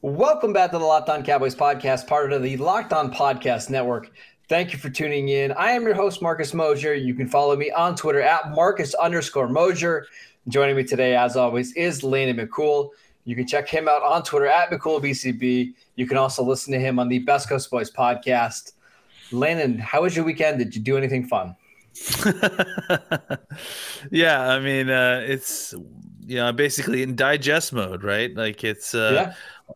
Welcome back to the Locked On Cowboys podcast, part of the Locked On Podcast Network. Thank you for tuning in. I am your host, Marcus Mosier. You can follow me on Twitter at Marcus_Mosier. Joining me today, as always, is Landon McCool. You can check him out on Twitter at McCoolBCB. You can also listen to him on the Best Coast Boys podcast. Landon, how was your weekend? Did you do anything fun? Yeah, I mean, it's, you know, basically in digest mode, right? Like it's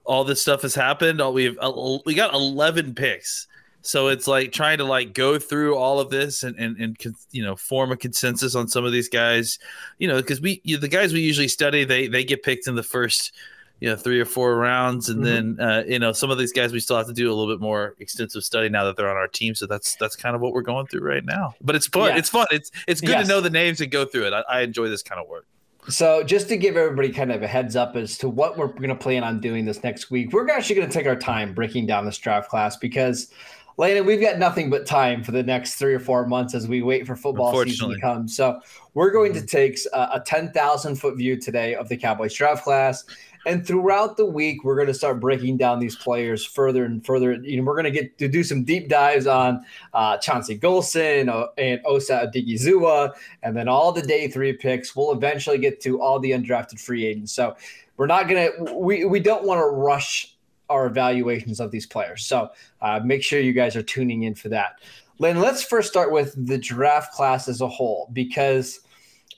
all this stuff has happened. We got 11 picks. So it's like trying to like go through all of this and you know, form a consensus on some of these guys, you know, because the guys we usually study, they get picked in the first, you know, 3 or 4 rounds. And then, you know, some of these guys, we still have to do a little bit more extensive study now that they're on our team. So that's kind of what we're going through right now, but it's fun. Yes. It's fun. It's good to know the names and go through it. I enjoy this kind of work. So just to give everybody kind of a heads up as to what we're going to plan on doing this next week, we're actually going to take our time breaking down this draft class because, Landon, we've got nothing but time for the next 3 or 4 months as we wait for football season to come. So we're going to take a 10,000-foot view today of the Cowboys draft class. And throughout the week, we're going to start breaking down these players further and further. You know, we're going to get to do some deep dives on Chauncey Golston and Osa Odighizuwa, and then all the day 3 picks. We'll eventually get to all the undrafted free agents. So we're not going to – we don't want to rush our evaluations of these players. So make sure you guys are tuning in for that. Lynn, let's first start with the draft class as a whole because –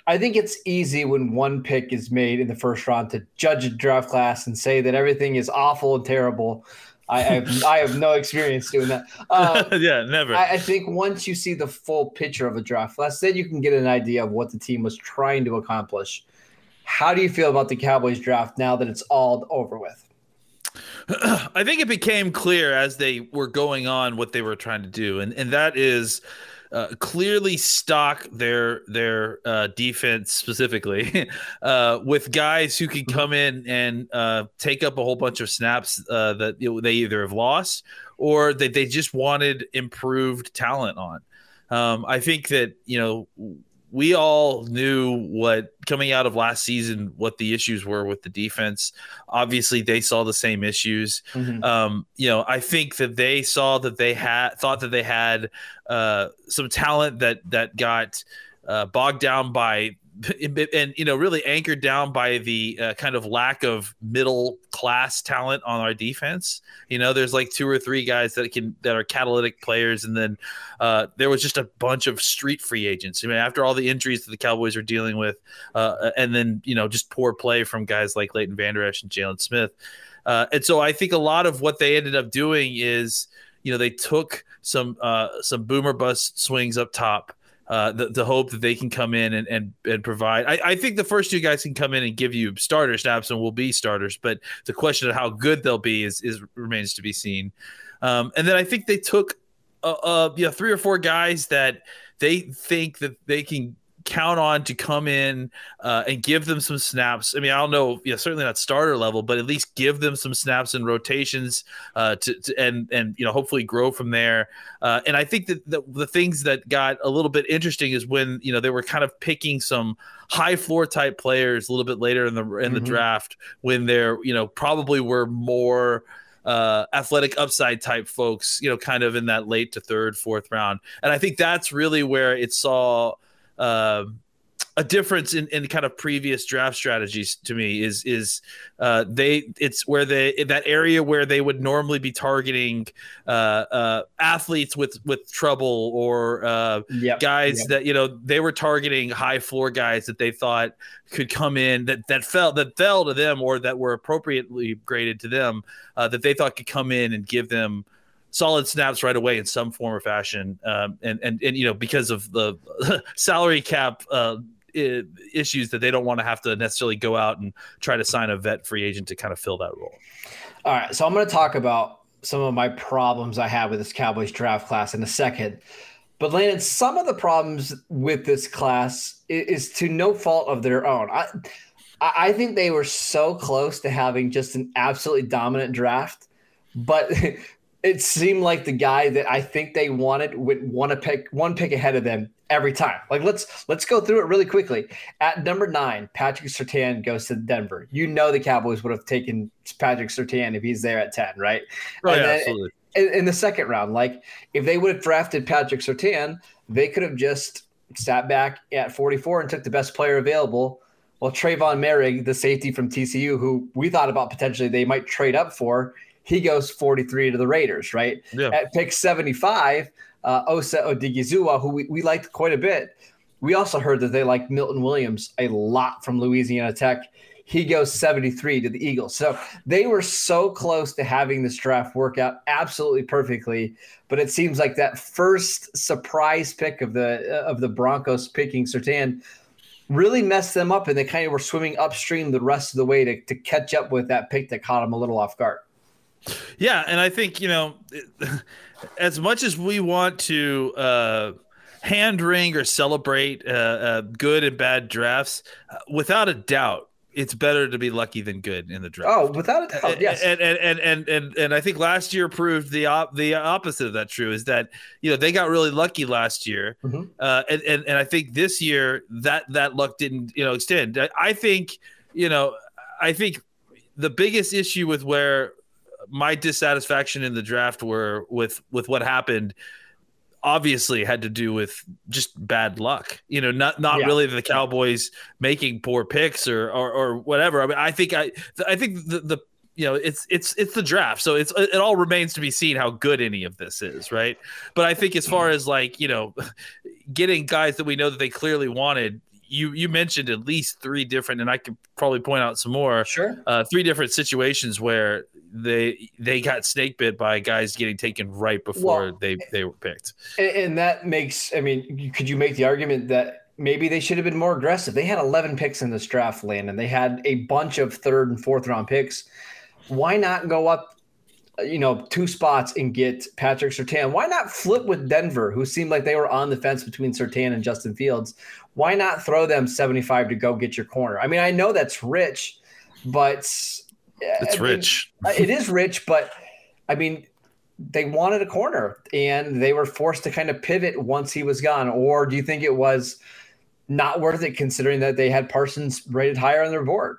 I think it's easy when one pick is made in the first round to judge a draft class and say that everything is awful and terrible. I have no experience doing that. Never. I think once you see the full picture of a draft class, then you can get an idea of what the team was trying to accomplish. How do you feel about the Cowboys draft now that it's all over with? I think it became clear as they were going on what they were trying to do, and that is – clearly stock their defense specifically with guys who can come in and take up a whole bunch of snaps that they either have lost or that they just wanted improved talent on. I think that, you know, we all knew what coming out of last season, what the issues were with the defense. Obviously they saw the same issues. You know, I think that they saw that they had thought that they had some talent that got bogged down by, and, you know, really anchored down by the kind of lack of middle class talent on our defense. You know, there's like 2 or 3 guys that are catalytic players, and then there was just a bunch of street free agents. I mean, after all the injuries that the Cowboys are dealing with, and then, you know, just poor play from guys like Leighton Vander Esch and Jalen Smith, and so I think a lot of what they ended up doing is, you know, they took some boom or bust swings up top. The hope that they can come in and provide. I think the first 2 guys can come in and give you starter snaps and will be starters, but the question of how good they'll be is remains to be seen. And then I think they took 3 or 4 guys that they think that they can count on to come in and give them some snaps. I mean, I don't know, certainly not starter level, but at least give them some snaps and rotations and you know, hopefully grow from there. And I think that the things that got a little bit interesting is when, you know, they were kind of picking some high floor type players a little bit later in the draft when there, you know, probably were more athletic upside type folks, you know, kind of in that late to 3rd, 4th round. And I think that's really where it saw a difference in kind of previous draft strategies to me is that area where they would normally be targeting athletes with trouble or guys that, you know, they were targeting high floor guys that they thought could come in that fell to them or that were appropriately graded to them that they thought could come in and give them solid snaps right away in some form or fashion, and you know, because of the salary cap issues that they don't want to have to necessarily go out and try to sign a vet free agent to kind of fill that role. All right, so I'm going to talk about some of my problems I have with this Cowboys draft class in a second. But Landon, some of the problems with this class is to no fault of their own. I think they were so close to having just an absolutely dominant draft, but it seemed like the guy that I think they wanted would want to pick one pick ahead of them every time. Like, let's go through it really quickly. At number 9, Patrick Surtain goes to Denver. You know the Cowboys would have taken Patrick Surtain if he's there at 10, right? Right, and then, absolutely. In the second round, like if they would have drafted Patrick Surtain, they could have just sat back at 44 and took the best player available. Well, Trayvon Merrick, the safety from TCU, who we thought about potentially they might trade up for, he goes 43 to the Raiders, right? Yeah. At pick 75, Osa Odighizuwa, who we liked quite a bit. We also heard that they liked Milton Williams a lot from Louisiana Tech. He goes 73 to the Eagles. So they were so close to having this draft work out absolutely perfectly, but it seems like that first surprise pick of the Broncos picking Surtain really messed them up, and they kind of were swimming upstream the rest of the way to catch up with that pick that caught them a little off guard. Yeah, and I think, you know, as much as we want to hand wring or celebrate good and bad drafts, without a doubt, it's better to be lucky than good in the draft. Oh, without a doubt, yes. And I think last year proved the opposite of that true, is that, you know, they got really lucky last year. Mm-hmm. And I think this year that luck didn't, you know, extend. I think the biggest issue with where my dissatisfaction in the draft were with what happened obviously had to do with just bad luck, you know, not really the Cowboys making poor picks or whatever. I mean, I think the you know, it's the draft, so it all remains to be seen how good any of this is, right? But I think as far as, like, you know, getting guys that we know that they clearly wanted, you mentioned at least 3 different, and I could probably point out some more. Sure, 3 different situations where they got snake bit by guys getting taken right before they were picked. And that makes, I mean, could you make the argument that maybe they should have been more aggressive? They had 11 picks in this draft, Landon. They had a bunch of 3rd and 4th round picks. Why not go up, you know, 2 spots and get Patrick Surtain? Why not flip with Denver, who seemed like they were on the fence between Surtain and Justin Fields? Why not throw them 75 to go get your corner? I mean, I know that's rich, but it is rich, but I mean, they wanted a corner and they were forced to kind of pivot once he was gone. Or do you think it was not worth it, considering that they had Parsons rated higher on their board?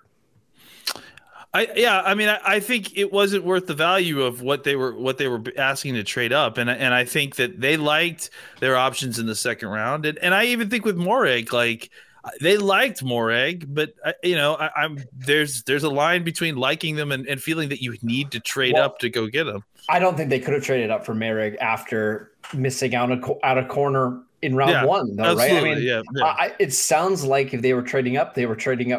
I think it wasn't worth the value of what they were asking to trade up, and I think that they liked their options in the second round, and I even think with Moehrig, like, they liked Moehrig, but there's a line between liking them and feeling that you need to trade up to go get them. I don't think they could have traded up for Moehrig after missing out a corner in round one, though, right? I mean, it sounds like if they were trading up,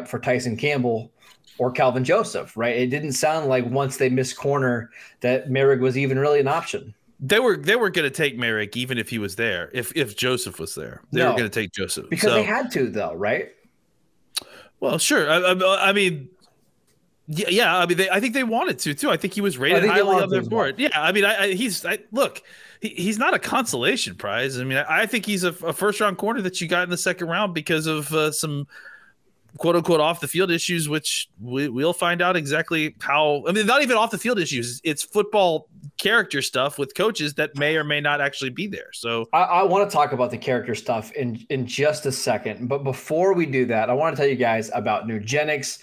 for Tyson Campbell or Kelvin Joseph, right? It didn't sound like once they missed corner that Merrick was even really an option. They were going to take Merrick even if he was there. If Joseph was there, they were going to take Joseph because they had to, though, right? Well, sure. I think they wanted to too. I think he was rated highly on their board. Well. Yeah, I mean, he's not a consolation prize. I mean, I think he's a first round corner that you got in the second round because of some, quote unquote, off the field issues, which we'll find out exactly how. I mean, not even off the field issues, it's football character stuff with coaches that may or may not actually be there. So I want to talk about the character stuff in just a second. But before we do that, I want to tell you guys about Nugenix.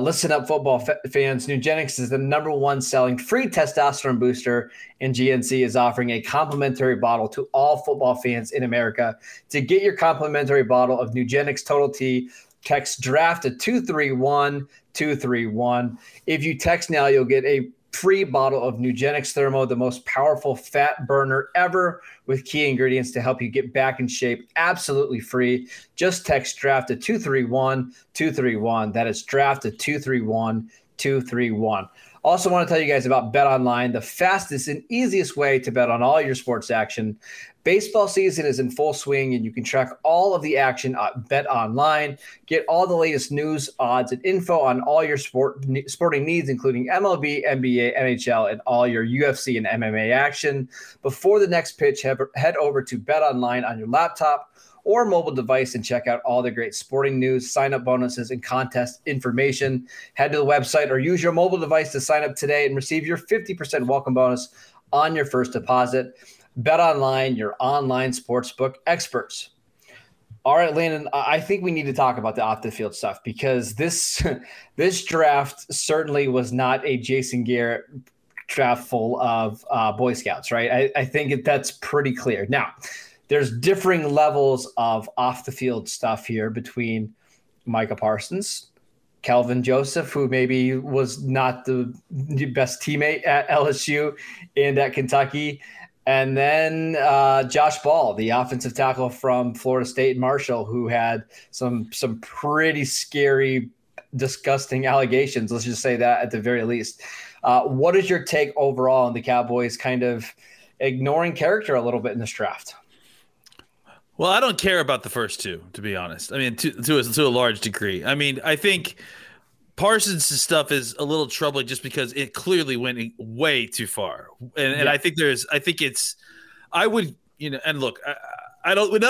Listen up, football fans. Nugenix is the #1 selling free testosterone booster, and GNC is offering a complimentary bottle to all football fans in America. To get your complimentary bottle of Nugenix Total T, text DRAFT to 231-231. If you text now, you'll get a free bottle of Nugenix Thermo, the most powerful fat burner ever, with key ingredients to help you get back in shape absolutely free. Just text DRAFT to 231-231. That is DRAFT to 231-231. Also want to tell you guys about Bet Online, the fastest and easiest way to bet on all your sports action. Baseball season is in full swing, and you can track all of the action at Bet Online. Get all the latest news, odds, and info on all your sporting needs, including MLB, NBA, NHL, and all your UFC and MMA action. Before the next pitch, head over to Bet Online on your laptop or mobile device and check out all the great sporting news, sign-up bonuses, and contest information. Head to the website or use your mobile device to sign up today and receive your 50% welcome bonus on your first deposit. Bet Online, your online sportsbook experts. All right, Landon, I think we need to talk about the off-the-field stuff because this draft certainly was not a Jason Garrett draft full of Boy Scouts, right? I think that's pretty clear. Now, there's differing levels of off-the-field stuff here between Micah Parsons, Kelvin Joseph, who maybe was not the best teammate at LSU and at Kentucky, and then Josh Ball, the offensive tackle from Florida State and Marshall, who had some pretty scary, disgusting allegations. Let's just say that at the very least. What is your take overall on the Cowboys kind of ignoring character a little bit in this draft? Well, I don't care about the first two, to be honest. I mean, to a large degree. I mean, I think Parsons' stuff is a little troubling just because it clearly went way too far. And I think none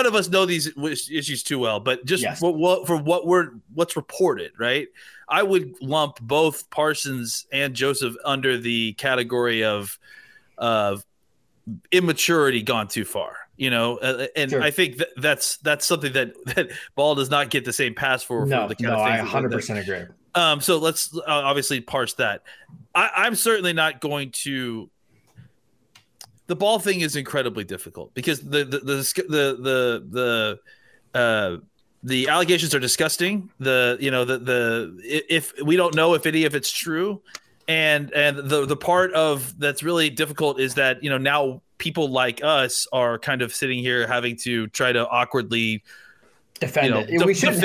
of us know these issues too well, but just what's reported, right? I would lump both Parsons and Joseph under the category of immaturity gone too far, you know? I think that's something that Ball does not get the same pass for. I 100% agree. So let's obviously parse that. I'm certainly not going to. The Ball thing is incredibly difficult because the allegations are disgusting. If we don't know if it's true, and the part of that's really difficult is that now people like us are kind of sitting here having to try to awkwardly defend it. We shouldn't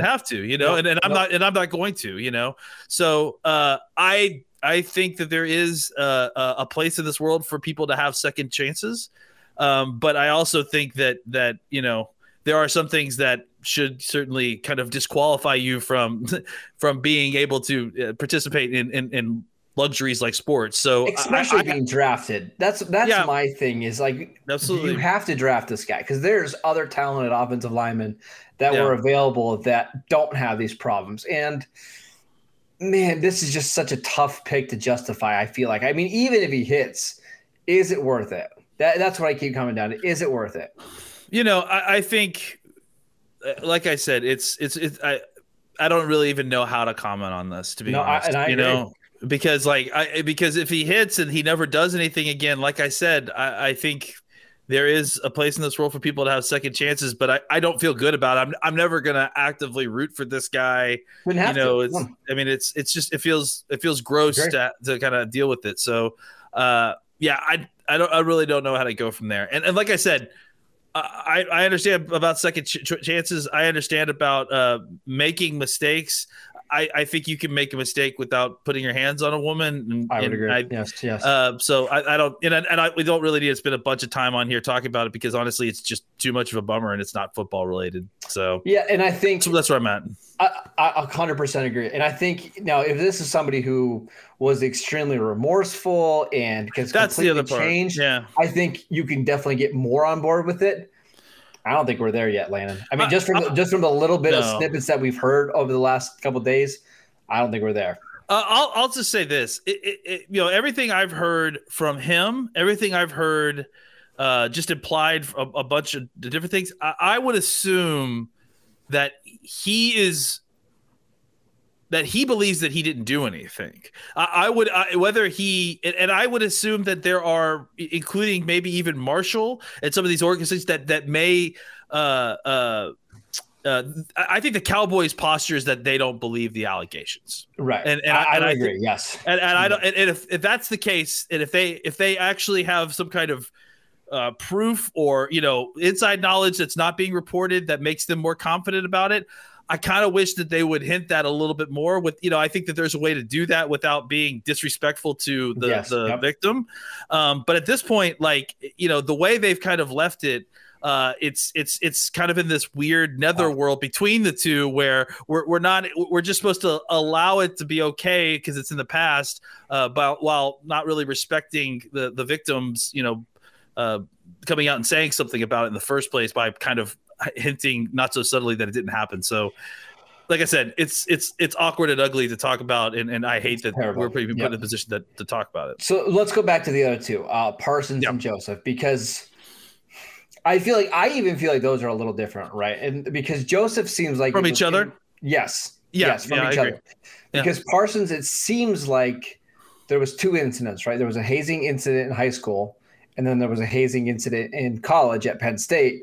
have to, and I'm not going to, So I think that there is a place in this world for people to have second chances, but I also think that there are some things that should certainly kind of disqualify you from being able to participate in luxuries like sports. So especially being drafted. That's my thing is like, absolutely. You have to draft this guy because there's other talented offensive linemen that were available that don't have these problems. And man, this is just such a tough pick to justify. I feel like, I mean, even if he hits, is it worth it? That's what I keep coming down to. Is it worth it? I think, like I said, I don't really even know how to comment on this to be honest. I agree. Because if he hits and he never does anything again, like I said, I think there is a place in this world for people to have second chances, but I don't feel good about it. I'm never gonna actively root for this guy. It feels gross to kind of deal with it. So I really don't know how to go from there. And like I said, I understand about second chances. I understand about making mistakes. I think you can make a mistake without putting your hands on a woman. I would agree. Yes. So I don't, we don't really need to spend a bunch of time on here talking about it because honestly, it's just too much of a bummer and it's not football related. So and I think that's where I'm at. I 100% agree. And I think now if this is somebody who was extremely remorseful and because that's the other part, changed, I think you can definitely get more on board with it. I don't think we're there yet, Landon. I mean, just from a little bit of snippets that we've heard over the last couple of days, I don't think we're there. I'll just say this: everything I've heard from him, everything I've heard, just implied a bunch of different things. I would assume that he believes that he didn't do anything. I would assume that there are, including maybe even Marshall and some of these organizations that may. I think the Cowboys' posture is that they don't believe the allegations, right? And I agree. I don't. And if that's the case, and if they actually have some kind of proof or inside knowledge that's not being reported that makes them more confident about it. I kind of wish that they would hint that a little bit more with, you know, I think that there's a way to do that without being disrespectful to the, victim. But at this point, like, you know, the way they've kind of left it, it's kind of in this weird netherworld between the two where we're just supposed to allow it to be okay because it's in the past, but while not really respecting the victims, you know, coming out and saying something about it in the first place by kind of hinting not so subtly that it didn't happen. So, like I said, it's awkward and ugly to talk about, and I hate that we're pretty put in a position to talk about it. So let's go back to the other two, Parsons and Joseph, because I feel like those are a little different, right? And because Joseph seems like from each other, yes, from each other. Because Parsons, it seems like there was two incidents, right? There was a hazing incident in high school, and then there was a hazing incident in college at Penn State.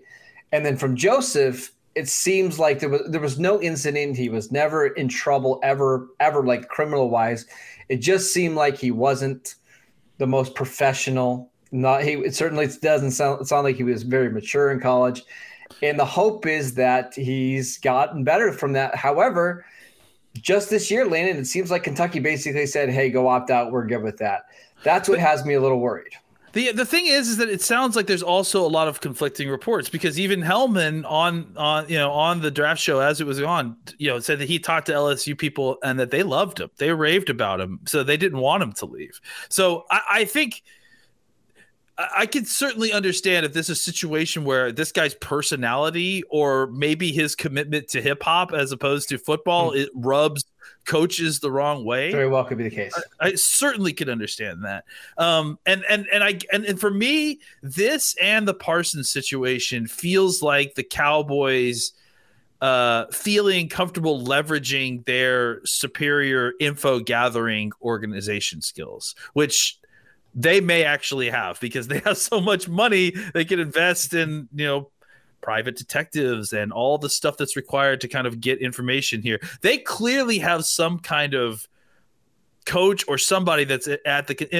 And then from Joseph, it seems like there was no incident. He was never in trouble ever, like criminal wise. It just seemed like he wasn't the most professional. It certainly doesn't sound like he was very mature in college. And the hope is that he's gotten better from that. However, just this year, Landon, it seems like Kentucky basically said, "Hey, go opt out. We're good with that." That's what has me a little worried. The thing is that it sounds like there's also a lot of conflicting reports, because even Hellman on the draft show as it was on, you know, said that he talked to LSU people and that they loved him. They raved about him. So they didn't want him to leave. So I think I could certainly understand if this is a situation where this guy's personality or maybe his commitment to hip hop as opposed to football, it rubs coaches the wrong way. Very well could be the case. I certainly could understand that. And for me, this and the Parsons situation feels like the Cowboys feeling comfortable leveraging their superior info gathering organization skills, which they may actually have because they have so much money they can invest in, you know, private detectives and all the stuff that's required to kind of get information here. They clearly have some kind of coach or somebody that's in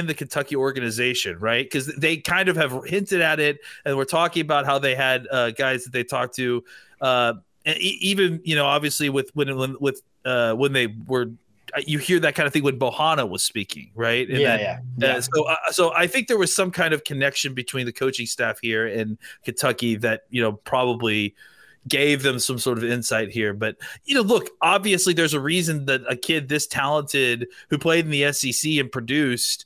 the Kentucky organization, right? Because they kind of have hinted at it, and we're talking about how they had guys that they talked to, and even, you know, obviously when they were. You hear that kind of thing when Bohana was speaking, right? And So I think there was some kind of connection between the coaching staff here and Kentucky that, you know, probably gave them some sort of insight here. But, you know, look, obviously there's a reason that a kid this talented who played in the SEC and produced,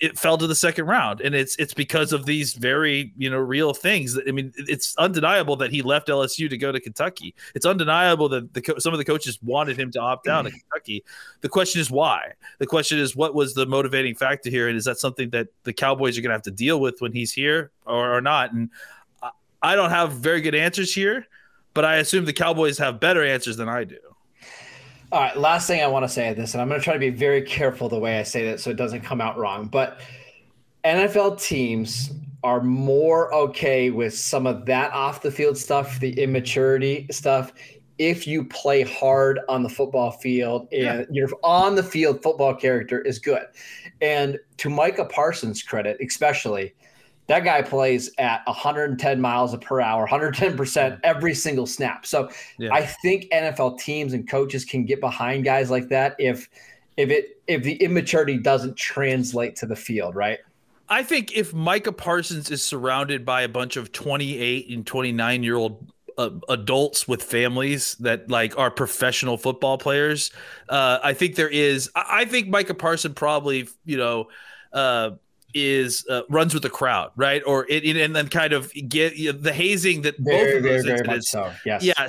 it fell to the second round. And it's because of these very, you know, real things. I mean, it's undeniable that he left LSU to go to Kentucky. It's undeniable that some of the coaches wanted him to opt out of Kentucky. The question is why? The question is what was the motivating factor here? And is that something that the Cowboys are going to have to deal with when he's here or not? And I don't have very good answers here, but I assume the Cowboys have better answers than I do. All right, last thing I want to say at this, and I'm going to try to be very careful the way I say that so it doesn't come out wrong, but NFL teams are more okay with some of that off-the-field stuff, the immaturity stuff, if you play hard on the football field and your on-the-field football character is good. And to Micah Parsons' credit especially, that guy plays at 110 miles per hour, 110% every single snap. So I think NFL teams and coaches can get behind guys like that if the immaturity doesn't translate to the field, right? I think if Micah Parsons is surrounded by a bunch of 28 and 29-year-old adults with families that like are professional football players, I think Micah Parsons probably, you know, is runs with the crowd, right? Or it and then kind of get, you know, the hazing that both of those incidents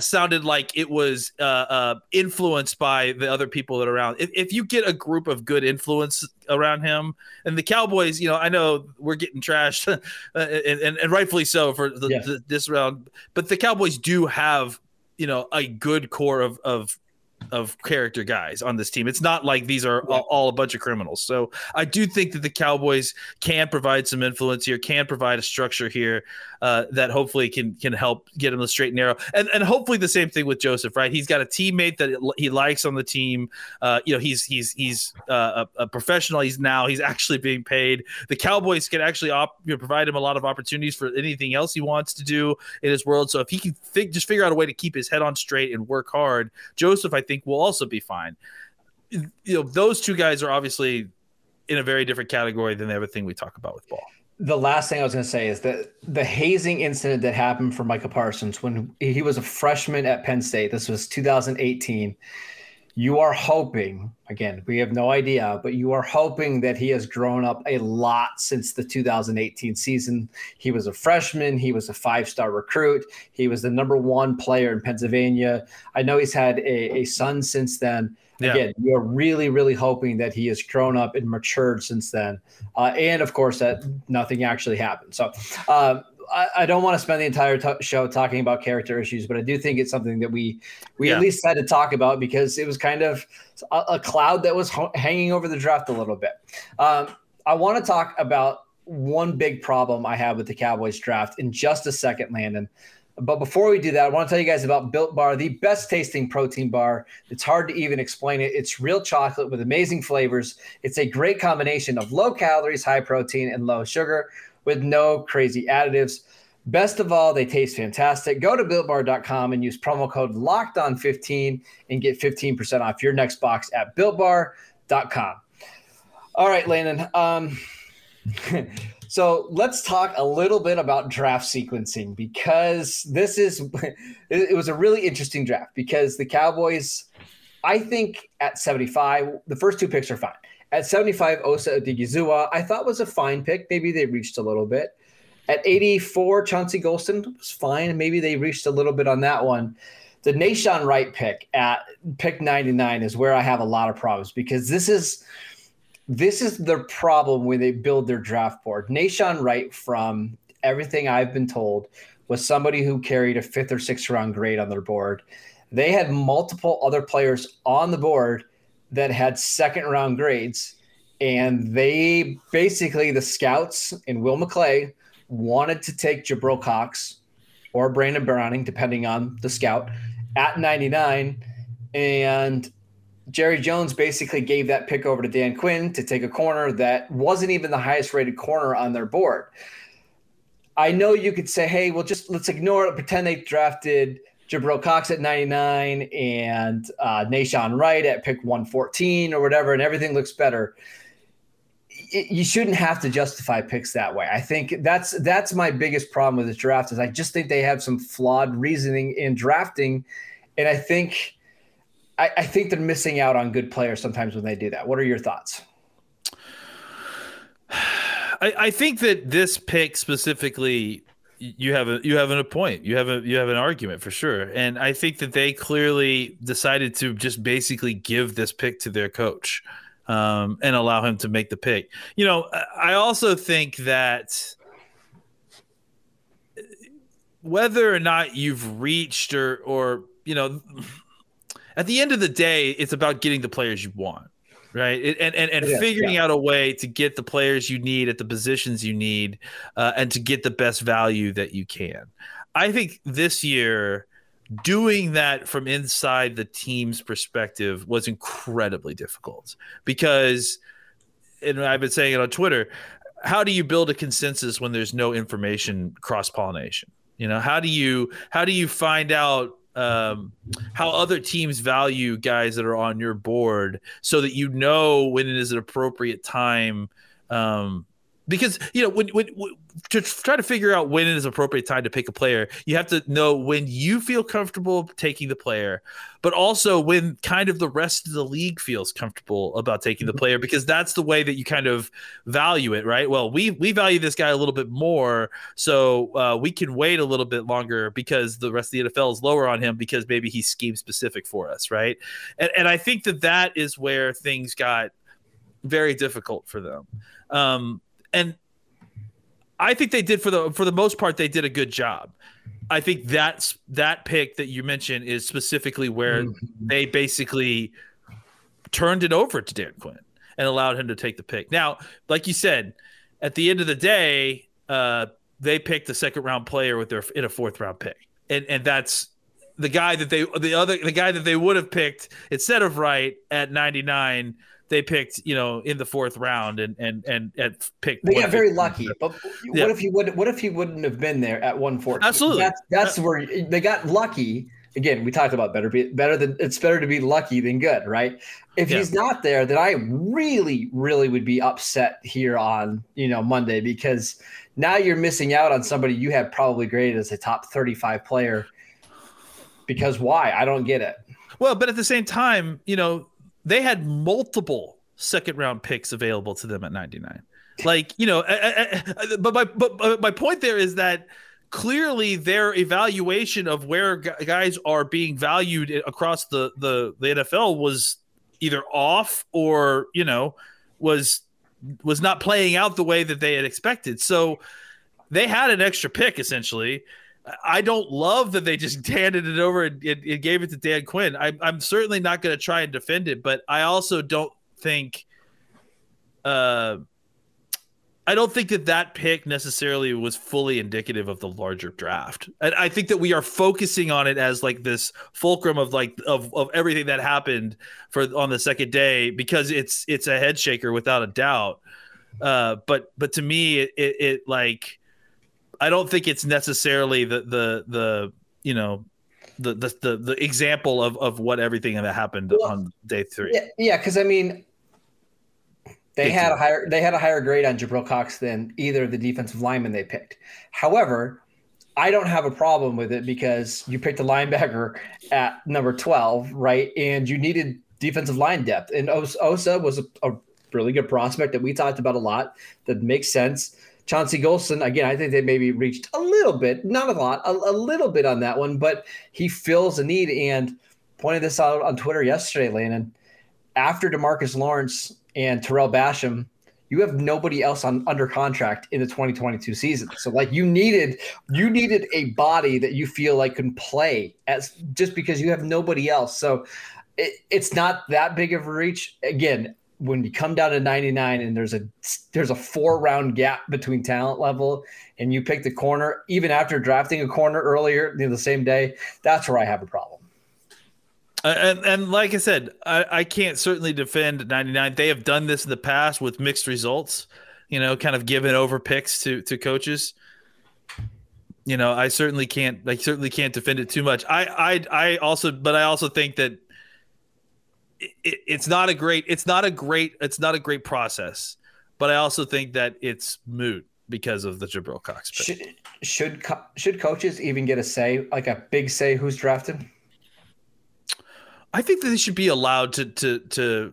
sounded like it was influenced by the other people that are around. If you get a group of good influence around him, and the Cowboys, you know, I know we're getting trashed and rightfully so for this round, but the Cowboys do have, you know, a good core of of character guys on this team. It's not like these are all a bunch of criminals. So I do think that the Cowboys can provide some influence here, can provide a structure here that hopefully can help get him the straight and narrow. And hopefully the same thing with Joseph, right? He's got a teammate that he likes on the team. He's a professional. He's actually being paid. The Cowboys can actually provide him a lot of opportunities for anything else he wants to do in his world. So if he can just figure out a way to keep his head on straight and work hard, Joseph, I think, will also be fine. You know, those two guys are obviously in a very different category than everything we talk about with Ball. The last thing I was going to say is that the hazing incident that happened for Micah Parsons when he was a freshman at Penn State, this was 2018. You are hoping, again, we have no idea, but you are hoping that he has grown up a lot since the 2018 season. He was a freshman. He was a five-star recruit. He was the number one player in Pennsylvania. I know he's had a son since then. Yeah. Again, you're really, really hoping that he has grown up and matured since then. And, of course, that nothing actually happened. So I don't want to spend the entire show talking about character issues, but I do think it's something that we at least had to talk about because it was kind of a cloud that was hanging over the draft a little bit. I want to talk about one big problem I have with the Cowboys draft in just a second, Landon. But before we do that, I want to tell you guys about Built Bar, the best tasting protein bar. It's hard to even explain it. It's real chocolate with amazing flavors. It's a great combination of low calories, high protein, and low sugar, with no crazy additives. Best of all, they taste fantastic. Go to BuiltBar.com and use promo code LOCKEDON15 and get 15% off your next box at BuiltBar.com. All right, Landon. So let's talk a little bit about draft sequencing because it was a really interesting draft because the Cowboys, I think at 75, the first two picks are fine. At 75, Osa Odighizuwa, I thought was a fine pick. Maybe they reached a little bit. At 84, Chauncey Golston was fine. Maybe they reached a little bit on that one. The Nahshon Wright pick at pick 99 is where I have a lot of problems because this is their problem when they build their draft board. Nahshon Wright, from everything I've been told, was somebody who carried a 5th or 6th round grade on their board. They had multiple other players on the board that had second round grades, and they basically, the scouts and Will McClay, wanted to take Jabril Cox or Brandon Browning, depending on the scout, at 99. And Jerry Jones basically gave that pick over to Dan Quinn to take a corner that wasn't even the highest rated corner on their board. I know you could say, hey, well, just let's ignore it, pretend they drafted Jabril Cox at 99 and Nahshon Wright at pick 114 or whatever, and everything looks better. You shouldn't have to justify picks that way. I think that's my biggest problem with the draft is I just think they have some flawed reasoning in drafting, and I think they're missing out on good players sometimes when they do that. What are your thoughts? I think that this pick specifically – You have a point. You have an argument for sure. And I think that they clearly decided to just basically give this pick to their coach and allow him to make the pick. You know, I also think that whether or not you've reached or you know, at the end of the day, it's about getting the players you want, right? And figuring out a way to get the players you need at the positions you need and to get the best value that you can. I think this year doing that from inside the team's perspective was incredibly difficult because, and I've been saying it on Twitter, how do you build a consensus when there's no information cross-pollination? You know, how do you find out how other teams value guys that are on your board so that you know when it is an appropriate time because, you know, when to try to figure out when it is appropriate time to pick a player, you have to know when you feel comfortable taking the player, but also when kind of the rest of the league feels comfortable about taking the player, because that's the way that you kind of value it, right? Well, we value this guy a little bit more, so we can wait a little bit longer because the rest of the NFL is lower on him because maybe he's scheme specific for us, right? And I think that is where things got very difficult for them. And I think they did, for the most part, they did a good job. I think that's that pick that you mentioned is specifically where they basically turned it over to Dan Quinn and allowed him to take the pick. Now, like you said, at the end of the day, they picked the second round player with their in a fourth round pick, and that's the guy that they the guy that they would have picked instead of Wright at 99. They picked, you know, in the fourth round and picked. They got very lucky. But what if he wouldn't have been there at 140? Absolutely. That's where they got lucky. Again, we talked about it's better to be lucky than good, right? If he's not there, then I really, really would be upset here on, you know, Monday, because now you're missing out on somebody you have probably graded as a top 35 player. Because why? I don't get it. Well, but at the same time, you know, they had multiple second round picks available to them at 99. Like, you know, but my point there is that clearly their evaluation of where guys are being valued across the NFL was either off or, you know, was not playing out the way that they had expected. So they had an extra pick essentially. I don't love that they just handed it over and gave it to Dan Quinn. I'm certainly not going to try and defend it, but I also don't think that pick necessarily was fully indicative of the larger draft. And I think that we are focusing on it as like this fulcrum of like of everything that happened on the second day because it's a head shaker without a doubt. But to me, it I don't think it's necessarily the you know the example of what everything that happened on day three. Yeah, because I mean they had a higher grade on Jabril Cox than either of the defensive linemen they picked. However, I don't have a problem with it because you picked a linebacker at number 12, right? And you needed defensive line depth. And Osa was a really good prospect that we talked about a lot. That makes sense. Chauncey Golston, again, I think they maybe reached a little bit, not a lot, a little bit on that one, but he fills a need and pointed this out on Twitter yesterday, Landon. After DeMarcus Lawrence and Terrell Basham, you have nobody else under contract in the 2022 season. So, like, you needed a body that you feel like can play just because you have nobody else. So it's not that big of a reach. Again, when you come down to 99 and there's a 4-round gap between talent level and you pick the corner, even after drafting a corner earlier the same day, that's where I have a problem. And like I said, I can't certainly defend 99. They have done this in the past with mixed results, you know, kind of giving over picks to coaches. You know, I certainly can't defend it too much. I also think that it's not a great process, but I also think that it's moot because of the Jabril Cox pick. Should coaches even get a say, like a big say, who's drafted? I think that they should be allowed to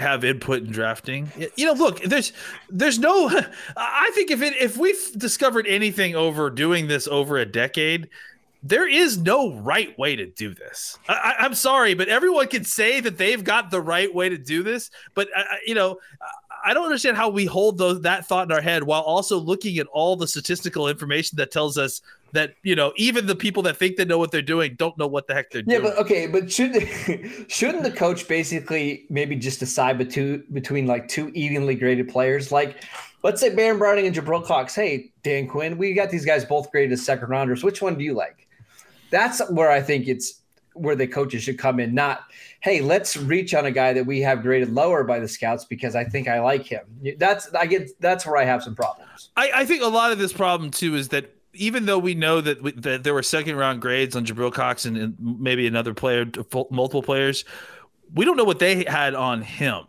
have input in drafting. You know, look, there's no. I think if we've discovered anything over doing this over a decade, there is no right way to do this. I'm sorry, but everyone can say that they've got the right way to do this. But, you know, I don't understand how we hold that thought in our head while also looking at all the statistical information that tells us that, you know, even the people that think they know what they're doing don't know what the heck they're doing. Yeah, but okay, but shouldn't the coach basically maybe just decide between like two evenly graded players? Like, let's say Brandon Browning and Jabril Cox. Hey, Dan Quinn, we got these guys both graded as second rounders. Which one do you like? That's where I think it's where the coaches should come in. Not, hey, let's reach on a guy that we have graded lower by the scouts because I think I like him. That's where I have some problems. I think a lot of this problem too is that even though we know that there were second round grades on Jabril Cox and maybe another player, multiple players, we don't know what they had on him.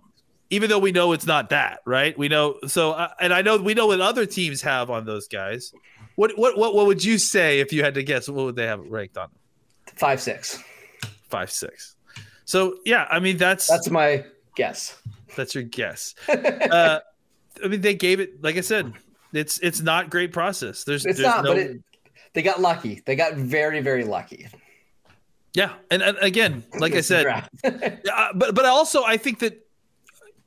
Even though we know it's not that, right? We know so, and I know we know what other teams have on those guys. What would you say if you had to guess? What would they have ranked on? 5-6. So yeah, I mean that's my guess. That's your guess. I mean they gave it. Like I said, it's not great process. They got lucky. They got very very lucky. Yeah, and again, like I said, but also I think that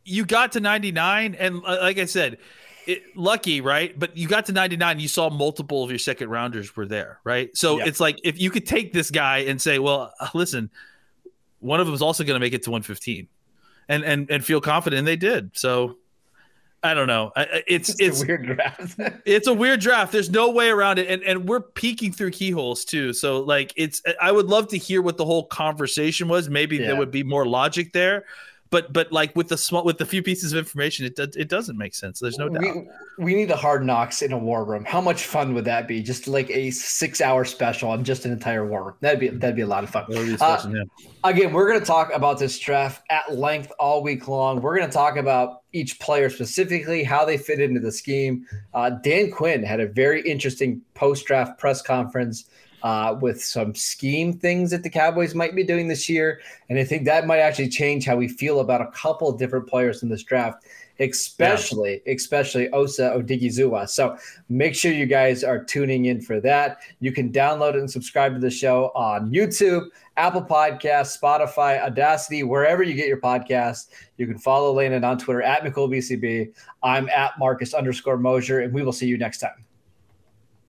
you got to 99, and like I said, lucky, right? But you got to 99, you saw multiple of your second rounders were there, right? So it's like, if you could take this guy and say, well, listen, one of them is also going to make it to 115 and feel confident. And they did. So I don't know. It's a weird draft. It's a weird draft. There's no way around it. And we're peeking through keyholes too. So like I would love to hear what the whole conversation was. Maybe there would be more logic there, but like with the few pieces of information, it doesn't make sense. There's no doubt. We need a Hard Knocks in a war room. How much fun would that be? Just like a 6-hour special on just an entire war room. That'd be a lot of fun. Again, we're going to talk about this draft at length all week long. We're going to talk about each player specifically, how they fit into the scheme. Dan Quinn had a very interesting post-draft press conference with some scheme things that the Cowboys might be doing this year. And I think that might actually change how we feel about a couple of different players in this draft, especially Osa Odighizuwa. So make sure you guys are tuning in for that. You can download and subscribe to the show on YouTube, Apple Podcasts, Spotify, Audacity, wherever you get your podcasts. You can follow Landon on Twitter at McCoolBCB. I'm at Marcus _Mosier, and we will see you next time.